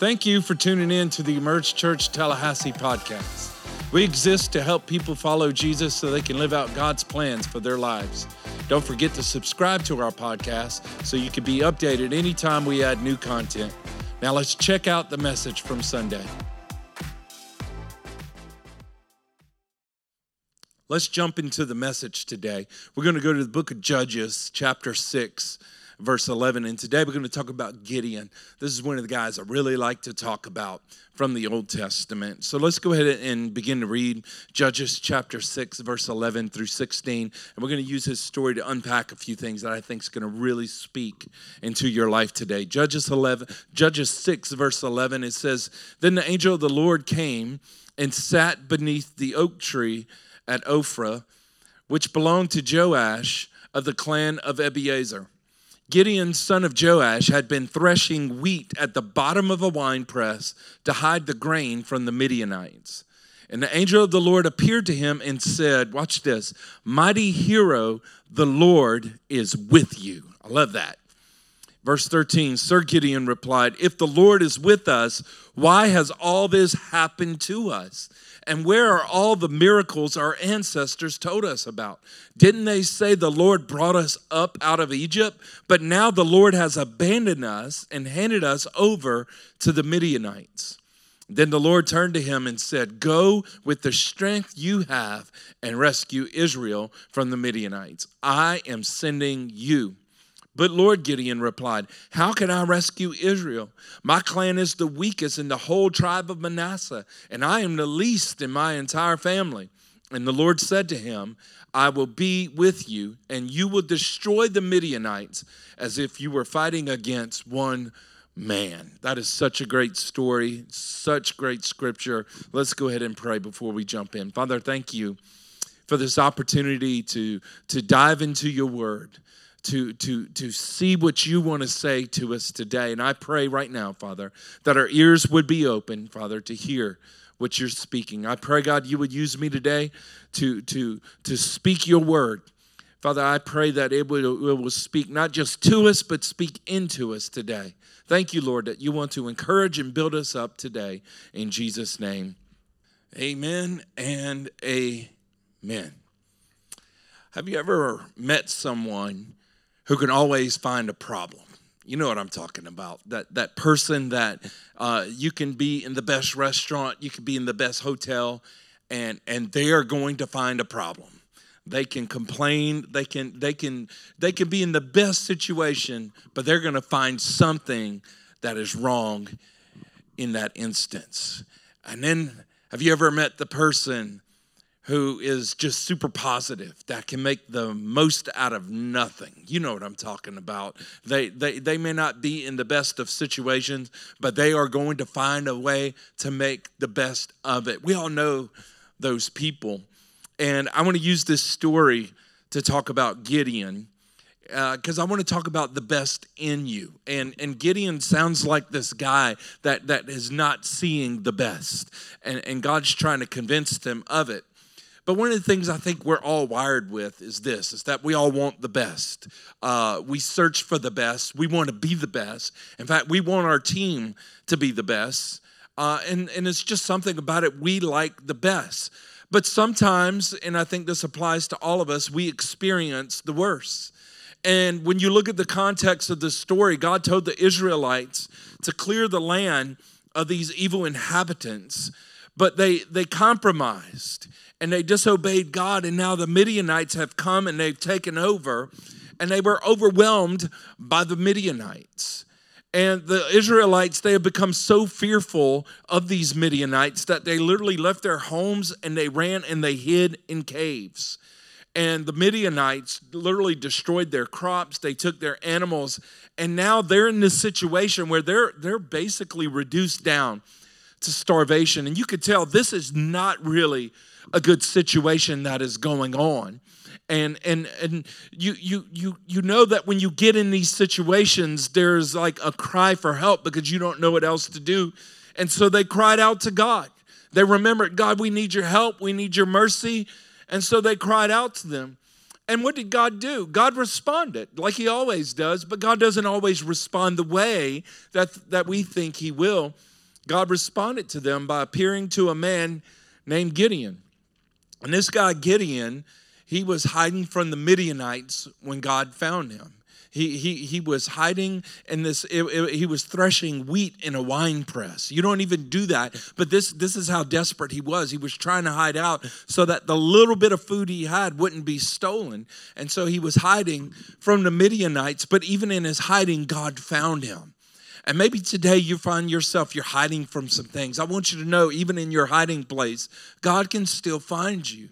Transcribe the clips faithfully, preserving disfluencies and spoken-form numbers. Thank you for tuning in to the Emerge Church Tallahassee podcast. We exist to help people follow Jesus so they can live out God's plans for their lives. Don't forget to subscribe to our podcast so you can be updated anytime we add new content. Now let's check out the message from Sunday. Let's jump into the message today. We're going to go to the book of Judges, chapter six, verse eleven. And today we're going to talk about Gideon. This is one of the guys I really like to talk about from the Old Testament. So let's go ahead and begin to read Judges chapter six, verse eleven through sixteen. And we're going to use his story to unpack a few things that I think is going to really speak into your life today. Judges eleven, Judges six, verse eleven, it says, "Then the angel of the Lord came and sat beneath the oak tree at Ophrah, which belonged to Joash of the clan of Abiezer. Gideon, son of Joash, had been threshing wheat at the bottom of a winepress to hide the grain from the Midianites. And the angel of the Lord appeared to him and said," watch this, "Mighty hero, the Lord is with you." I love that. Verse thirteen, "Sir Gideon replied, 'If the Lord is with us, why has all this happened to us? And where are all the miracles our ancestors told us about? Didn't they say the Lord brought us up out of Egypt? But now the Lord has abandoned us and handed us over to the Midianites.' Then the Lord turned to him and said, 'Go with the strength you have and rescue Israel from the Midianites. I am sending you.' But Lord," Gideon replied, "how can I rescue Israel? My clan is the weakest in the whole tribe of Manasseh, and I am the least in my entire family." And the Lord said to him, "I will be with you, and you will destroy the Midianites as if you were fighting against one man." That is such a great story, such great scripture. Let's go ahead and pray before we jump in. Father, thank you for this opportunity to, to dive into your word, to to to see what you want to say to us today. And I pray right now, Father, that our ears would be open, Father, to hear what you're speaking. I pray, God, you would use me today to to to speak your word. Father, I pray that it will, it will speak not just to us, but speak into us today. Thank you, Lord, that you want to encourage and build us up today. In Jesus' name, amen and amen. Have you ever met someone who can always find a problem? You know what I'm talking about. That that person that uh, you can be in the best restaurant, you can be in the best hotel, and and they are going to find a problem. They can complain, they can they can they can be in the best situation, but they're going to find something that is wrong in that instance. And then, have you ever met the person who is just super positive, that can make the most out of nothing? You know what I'm talking about. They they they may not be in the best of situations, but they are going to find a way to make the best of it. We all know those people. And I want to use this story to talk about Gideon, because uh, I want to talk about the best in you. And and Gideon sounds like this guy that, that is not seeing the best. And, and God's trying to convince them of it. But one of the things I think we're all wired with is this, is that we all want the best. Uh, we search for the best. We want to be the best. In fact, we want our team to be the best. Uh, and, and it's just something about it we like the best. But sometimes, and I think this applies to all of us, we experience the worst. And when you look at the context of this story, God told the Israelites to clear the land of these evil inhabitants, but they they compromised and they disobeyed God, and now the Midianites have come and they've taken over, and they were overwhelmed by the Midianites. And the Israelites, they have become so fearful of these Midianites that they literally left their homes and they ran and they hid in caves. And the Midianites literally destroyed their crops. They took their animals, and now they're in this situation where they're they're basically reduced down to starvation. And you could tell this is not really a good situation that is going on. And and and you you you you know that when you get in these situations, there's like a cry for help because you don't know what else to do. And so they cried out to God. They remembered, "God, we need your help. We need your mercy." And so they cried out to them. And what did God do? God responded like he always does, but God doesn't always respond the way that, that we think he will. God responded to them by appearing to a man named Gideon. And this guy Gideon, he was hiding from the Midianites when God found him. He he he was hiding in this. It, it, he was threshing wheat in a wine press. You don't even do that. But this this is how desperate he was. He was trying to hide out so that the little bit of food he had wouldn't be stolen. And so he was hiding from the Midianites. But even in his hiding, God found him. And maybe today you find yourself, you're hiding from some things. I want you to know, even in your hiding place, God can still find you.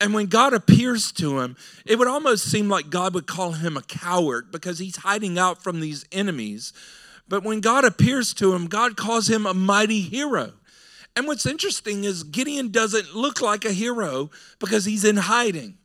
And when God appears to him, it would almost seem like God would call him a coward because he's hiding out from these enemies. But when God appears to him, God calls him a mighty hero. And what's interesting is Gideon doesn't look like a hero because he's in hiding.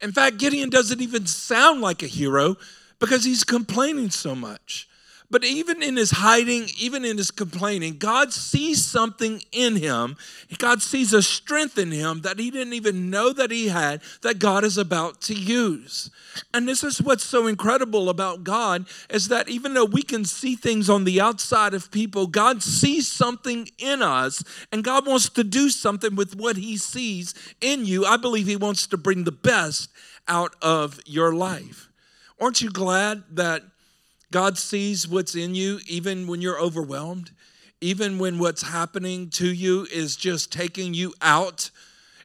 In fact, Gideon doesn't even sound like a hero because he's complaining so much. But even in his hiding, even in his complaining, God sees something in him. God sees a strength in him that he didn't even know that he had, that God is about to use. And this is what's so incredible about God, is that even though we can see things on the outside of people, God sees something in us, and God wants to do something with what he sees in you. I believe he wants to bring the best out of your life. Aren't you glad that God sees what's in you even when you're overwhelmed, even when what's happening to you is just taking you out?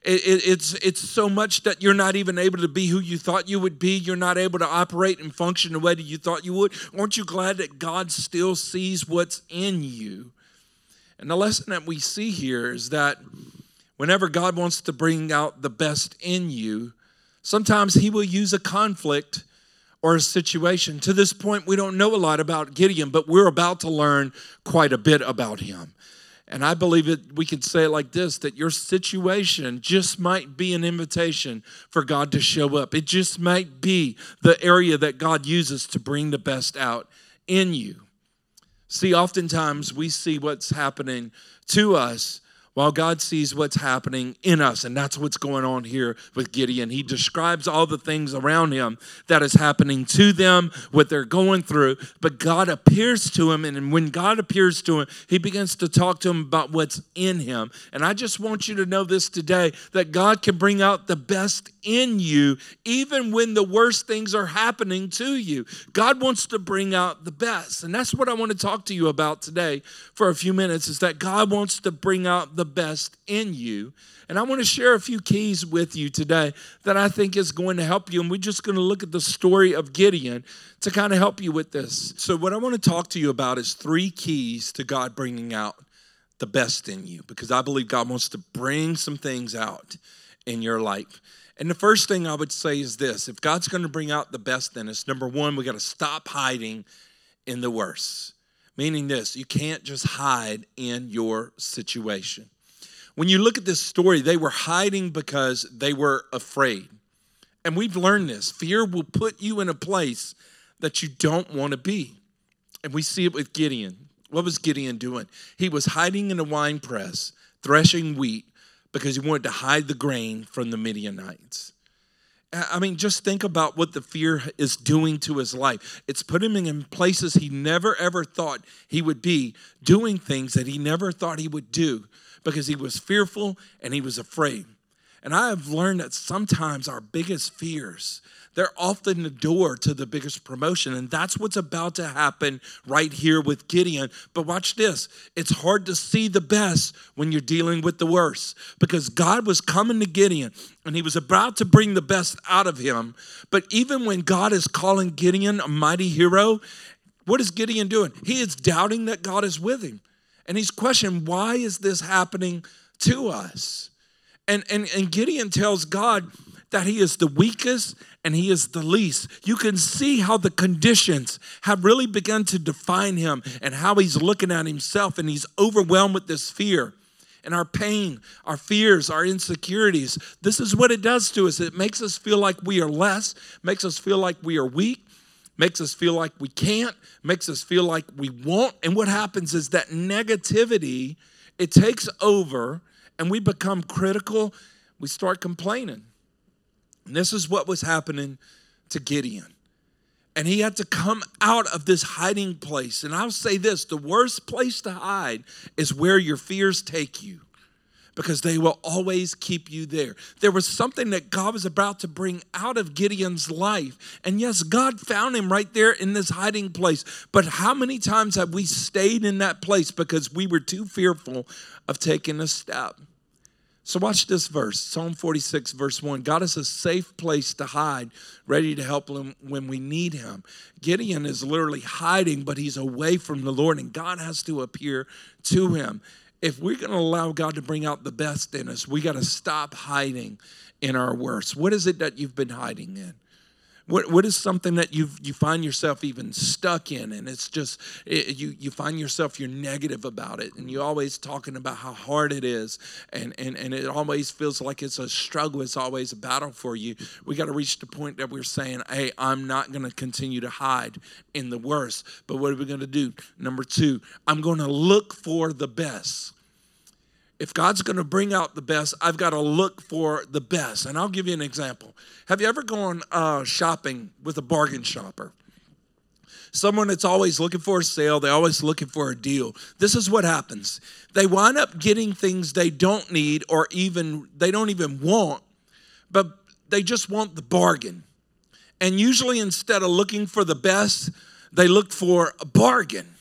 It, it, it's, it's so much that you're not even able to be who you thought you would be. You're not able to operate and function the way that you thought you would. Aren't you glad that God still sees what's in you? And the lesson that we see here is that whenever God wants to bring out the best in you, sometimes he will use a conflict or a situation. To this point, we don't know a lot about Gideon, but we're about to learn quite a bit about him. And I believe that we could say it like this, that your situation just might be an invitation for God to show up. It just might be the area that God uses to bring the best out in you. See, oftentimes we see what's happening to us while God sees what's happening in us. And that's what's going on here with Gideon. He describes all the things around him that is happening to them, what they're going through. But God appears to him. And when God appears to him, he begins to talk to him about what's in him. And I just want you to know this today, that God can bring out the best in you, even when the worst things are happening to you. God wants to bring out the best. And that's what I want to talk to you about today for a few minutes, is that God wants to bring out the best in you. And I want to share a few keys with you today that I think is going to help you. And we're just going to look at the story of Gideon to kind of help you with this. So what I want to talk to you about is three keys to God bringing out the best in you, because I believe God wants to bring some things out in your life. And the first thing I would say is this: if God's going to bring out the best in us, number one, we got to stop hiding in the worst. Meaning this, you can't just hide in your situation. When you look at this story, they were hiding because they were afraid. And we've learned this. Fear will put you in a place that you don't want to be. And we see it with Gideon. What was Gideon doing? He was hiding in a wine press, threshing wheat, because he wanted to hide the grain from the Midianites. I mean, just think about what the fear is doing to his life. It's put him in places he never, ever thought he would be, doing things that he never thought he would do because he was fearful and he was afraid. And I have learned that sometimes our biggest fears, they're often the door to the biggest promotion. And that's what's about to happen right here with Gideon. But watch this. It's hard to see the best when you're dealing with the worst, because God was coming to Gideon and he was about to bring the best out of him. But even when God is calling Gideon a mighty hero, what is Gideon doing? He is doubting that God is with him. And he's questioning, why is this happening to us? And, and, and Gideon tells God that he is the weakest and he is the least. You can see how the conditions have really begun to define him and how he's looking at himself, and he's overwhelmed with this fear. And our pain, our fears, our insecurities, this is what it does to us. It makes us feel like we are less, makes us feel like we are weak, makes us feel like we can't, makes us feel like we won't. And what happens is that negativity, it takes over, and we become critical. We start complaining. And this is what was happening to Gideon. And he had to come out of this hiding place. And I'll say this, the worst place to hide is where your fears take you, because they will always keep you there. There was something that God was about to bring out of Gideon's life. And yes, God found him right there in this hiding place. But how many times have we stayed in that place because we were too fearful of taking a step? So watch this verse, Psalm forty-six, verse one. God is a safe place to hide, ready to help him when we need him. Gideon is literally hiding, but he's away from the Lord, and God has to appear to him. If we're going to allow God to bring out the best in us, we got to stop hiding in our worst. What is it that you've been hiding in? What What is something that you you find yourself even stuck in, and it's just, it, you, you find yourself, you're negative about it, and you're always talking about how hard it is, and, and, and it always feels like it's a struggle, it's always a battle for you. We got to reach the point that we're saying, hey, I'm not going to continue to hide in the worst, but what are we going to do? Number two, I'm going to look for the best. If God's going to bring out the best, I've got to look for the best. And I'll give you an example. Have you ever gone uh, shopping with a bargain shopper? Someone that's always looking for a sale. They're always looking for a deal. This is what happens. They wind up getting things they don't need or even they don't even want, but they just want the bargain. And usually instead of looking for the best, they look for a bargain.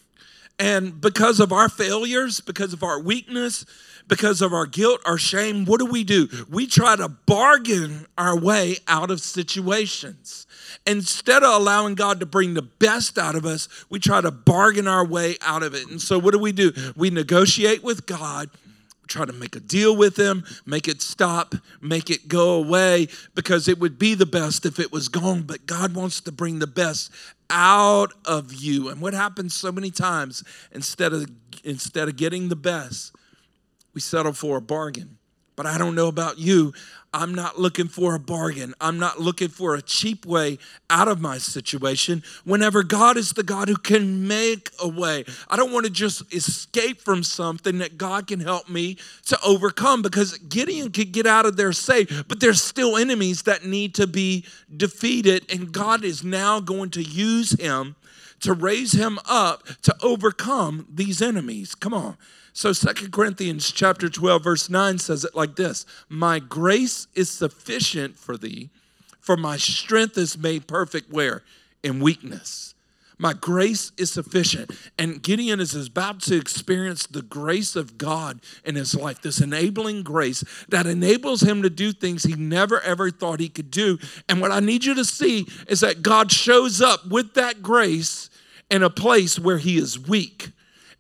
And because of our failures, because of our weakness, because of our guilt, our shame, what do we do? We try to bargain our way out of situations. Instead of allowing God to bring the best out of us, we try to bargain our way out of it. And so what do we do? We negotiate with God, try to make a deal with him, make it stop, make it go away, because it would be the best if it was gone. But God wants to bring the best out of you. And what happens so many times, instead of instead of getting the best, we settle for a bargain. But I don't know about you. I'm not looking for a bargain. I'm not looking for a cheap way out of my situation whenever God is the God who can make a way. I don't want to just escape from something that God can help me to overcome, because Gideon could get out of there safe, but there's still enemies that need to be defeated, and God is now going to use him to raise him up to overcome these enemies. Come on. So Second Corinthians chapter twelve, verse nine says it like this. My grace is sufficient for thee, for my strength is made perfect where? In weakness. My grace is sufficient. And Gideon is about to experience the grace of God in his life, this enabling grace that enables him to do things he never, ever thought he could do. And what I need you to see is that God shows up with that grace in a place where he is weak.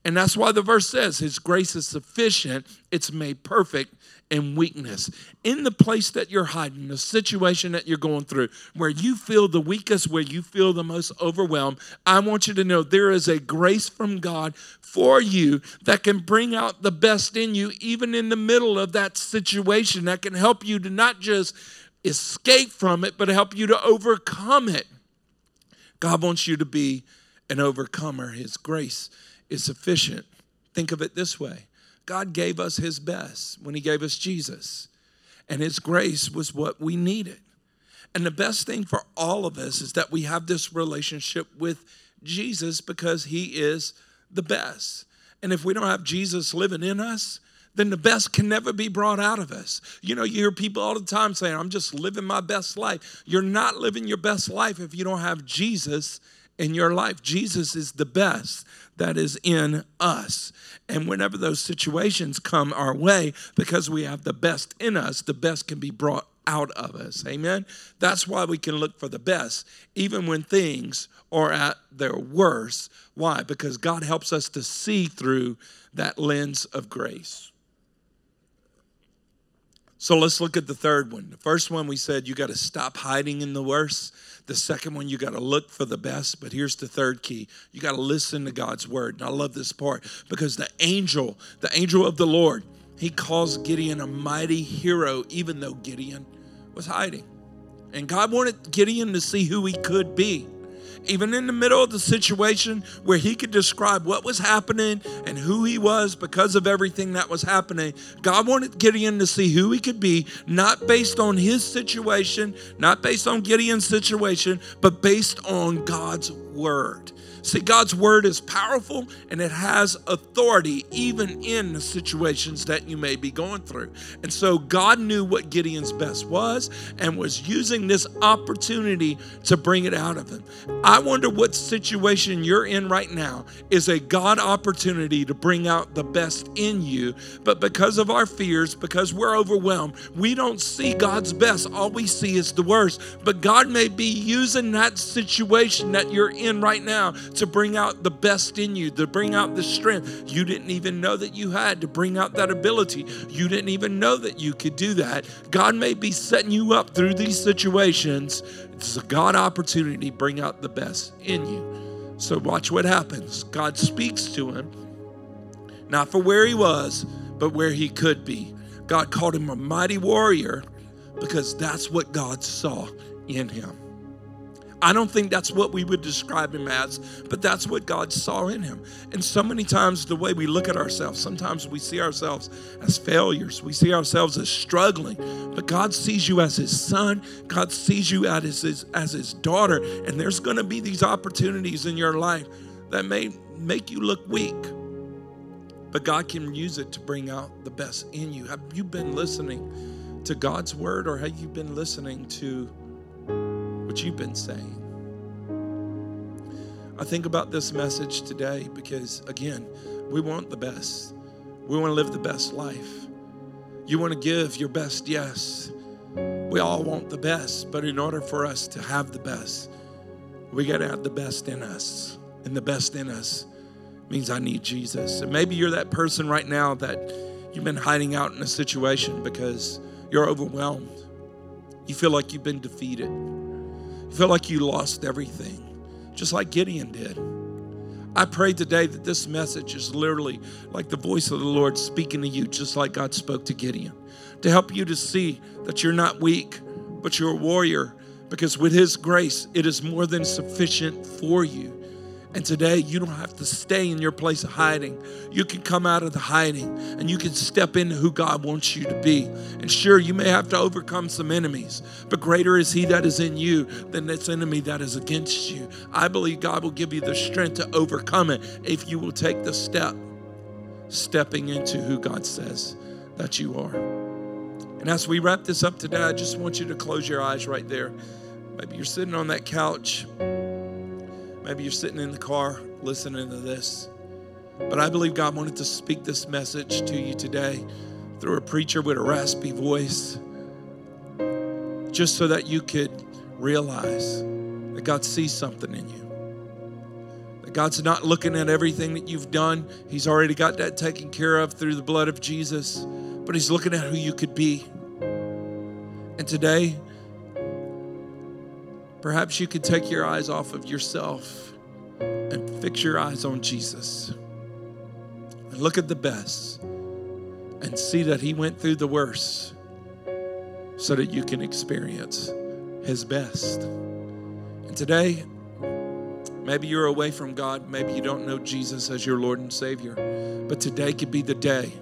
And that's why the verse says his grace is sufficient. It's made perfect in weakness. In the place that you're hiding, the situation that you're going through, where you feel the weakest, where you feel the most overwhelmed, I want you to know there is a grace from God for you that can bring out the best in you, even in the middle of that situation, that can help you to not just escape from it, but help you to overcome it. God wants you to be an overcomer. His grace is sufficient. Think of it this way. God gave us his best when he gave us Jesus, and his grace was what we needed. And the best thing for all of us is that we have this relationship with Jesus, because he is the best. And if we don't have Jesus living in us, then the best can never be brought out of us. You know, you hear people all the time saying, I'm just living my best life. You're not living your best life if you don't have Jesus in your life. Jesus is the best that is in us. And whenever those situations come our way, because we have the best in us, the best can be brought out of us. Amen? That's why we can look for the best, even when things are at their worst. Why? Because God helps us to see through that lens of grace. So let's look at the third one. The first one we said, you got to stop hiding in the worst. The second one, you got to look for the best. But here's the third key. You got to listen to God's word. And I love this part, because the angel, the angel of the Lord, he calls Gideon a mighty hero, even though Gideon was hiding. And God wanted Gideon to see who he could be. even in the middle of the situation where he could describe what was happening and who he was because of everything that was happening, God wanted Gideon to see who he could be, not based on his situation, not based on Gideon's situation, but based on God's word. See, God's word is powerful and it has authority even in the situations that you may be going through. And so God knew what Gideon's best was and was using this opportunity to bring it out of him. I wonder what situation you're in right now is a God opportunity to bring out the best in you. But because of our fears, because we're overwhelmed, we don't see God's best. All we see is the worst. But God may be using that situation that you're in right now to bring out the best in you, to bring out the strength you didn't even know that you had, to bring out that ability you didn't even know that you could do that. God may be setting you up through these situations. It's a God opportunity to bring out the best in you. So watch what happens. God speaks to him, not for where he was, but where he could be. God called him a mighty warrior because that's what God saw in him. I don't think that's what we would describe him as, but that's what God saw in him. And so many times the way we look at ourselves, sometimes we see ourselves as failures. We see ourselves as struggling, but God sees you as his son. God sees you as his, as his daughter. And there's going to be these opportunities in your life that may make you look weak, but God can use it to bring out the best in you. Have you been listening to God's word, or have you been listening to what you've been saying? I think about this message today because, again, we want the best. We want to live the best life. You want to give your best, yes. We all want the best, but in order for us to have the best, we got to have the best in us. And the best in us means I need Jesus. And maybe you're that person right now that you've been hiding out in a situation because you're overwhelmed. You feel like you've been defeated. You feel like you lost everything, just like Gideon did. I pray today that this message is literally like the voice of the Lord speaking to you, just like God spoke to Gideon, to help you to see that you're not weak, but you're a warrior, because with his grace, it is more than sufficient for you. And today, you don't have to stay in your place of hiding. You can come out of the hiding and you can step into who God wants you to be. And sure, you may have to overcome some enemies, but greater is he that is in you than this enemy that is against you. I believe God will give you the strength to overcome it if you will take the step, stepping into who God says that you are. And as we wrap this up today, I just want you to close your eyes right there. Maybe you're sitting on that couch. Maybe you're sitting in the car listening to this, but I believe God wanted to speak this message to you today through a preacher with a raspy voice, just so that you could realize that God sees something in you, that God's not looking at everything that you've done. He's already got that taken care of through the blood of Jesus, but he's looking at who you could be. And today, perhaps you could take your eyes off of yourself and fix your eyes on Jesus and look at the best and see that he went through the worst so that you can experience his best. And today, maybe you're away from God. Maybe you don't know Jesus as your Lord and Savior, but today could be the day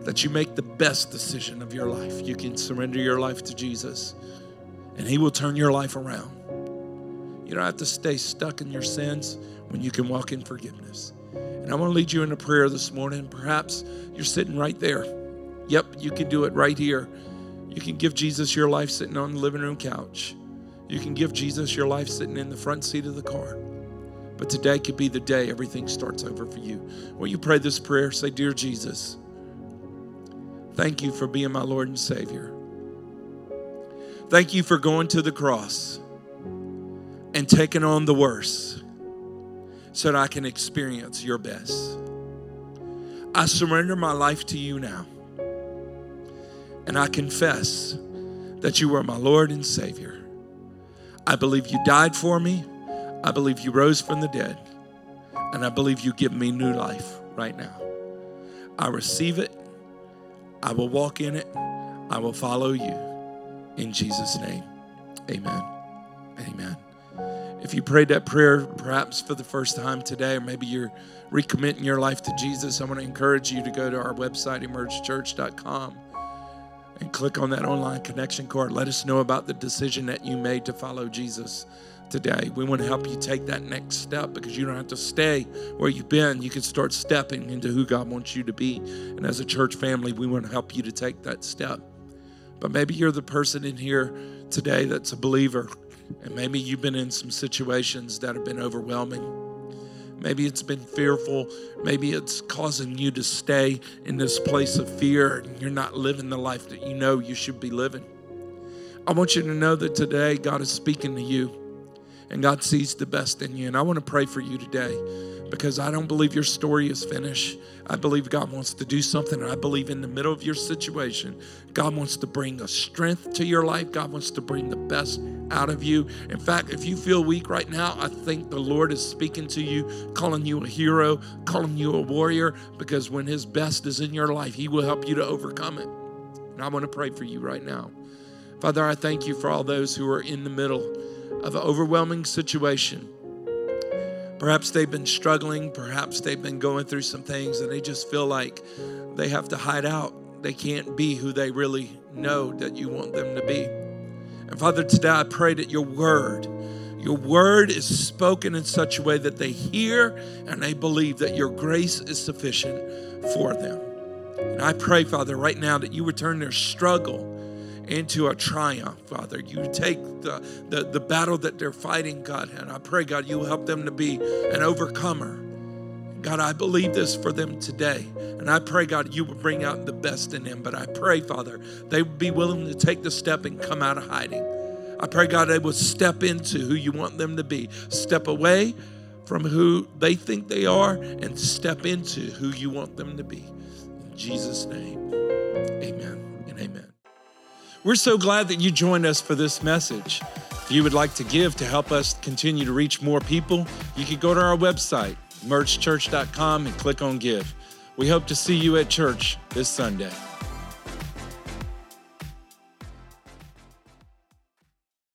that you make the best decision of your life. You can surrender your life to Jesus, and he will turn your life around. You don't have to stay stuck in your sins when you can walk in forgiveness. And I want to lead you in a prayer this morning. Perhaps you're sitting right there. Yep, you can do it right here. You can give Jesus your life sitting on the living room couch. You can give Jesus your life sitting in the front seat of the car. But today could be the day everything starts over for you. When you pray this prayer, say, "Dear Jesus, thank you for being my Lord and Savior. Thank you for going to the cross and taking on the worst so that I can experience your best. I surrender my life to you now, and I confess that you are my Lord and Savior. I believe you died for me. I believe you rose from the dead, and I believe you give me new life right now. I receive it. I will walk in it. I will follow you. In Jesus' name, amen." Amen. If you prayed that prayer perhaps for the first time today, or maybe you're recommitting your life to Jesus, I want to encourage you to go to our website, emerge church dot com, and click on that online connection card. Let us know about the decision that you made to follow Jesus today. We want to help you take that next step, because you don't have to stay where you've been. You can start stepping into who God wants you to be. And as a church family, we want to help you to take that step. But maybe you're the person in here today that's a believer, and maybe you've been in some situations that have been overwhelming. Maybe it's been fearful. Maybe it's causing you to stay in this place of fear, and you're not living the life that you know you should be living. I want you to know that today God is speaking to you, and God sees the best in you. And I want to pray for you today, because I don't believe your story is finished. I believe God wants to do something. I believe in the middle of your situation, God wants to bring a strength to your life. God wants to bring the best out of you. In fact, if you feel weak right now, I think the Lord is speaking to you, calling you a hero, calling you a warrior, because when His best is in your life, He will help you to overcome it. And I want to pray for you right now. Father, I thank you for all those who are in the middle of an overwhelming situation. Perhaps they've been struggling. Perhaps they've been going through some things, and they just feel like they have to hide out. They can't be who they really know that you want them to be. And Father, today I pray that your word, your word is spoken in such a way that they hear and they believe that your grace is sufficient for them. And I pray, Father, right now that you would turn their struggle into a triumph, Father. You take the, the, the battle that they're fighting, God, and I pray, God, you help them to be an overcomer. God, I believe this for them today. And I pray, God, you will bring out the best in them. But I pray, Father, they would be willing to take the step and come out of hiding. I pray, God, they will step into who you want them to be. Step away from who they think they are and step into who you want them to be. In Jesus' name, amen and amen. We're so glad that you joined us for this message. If you would like to give to help us continue to reach more people, you can go to our website, emerge church dot com, and click on Give. We hope to see you at church this Sunday.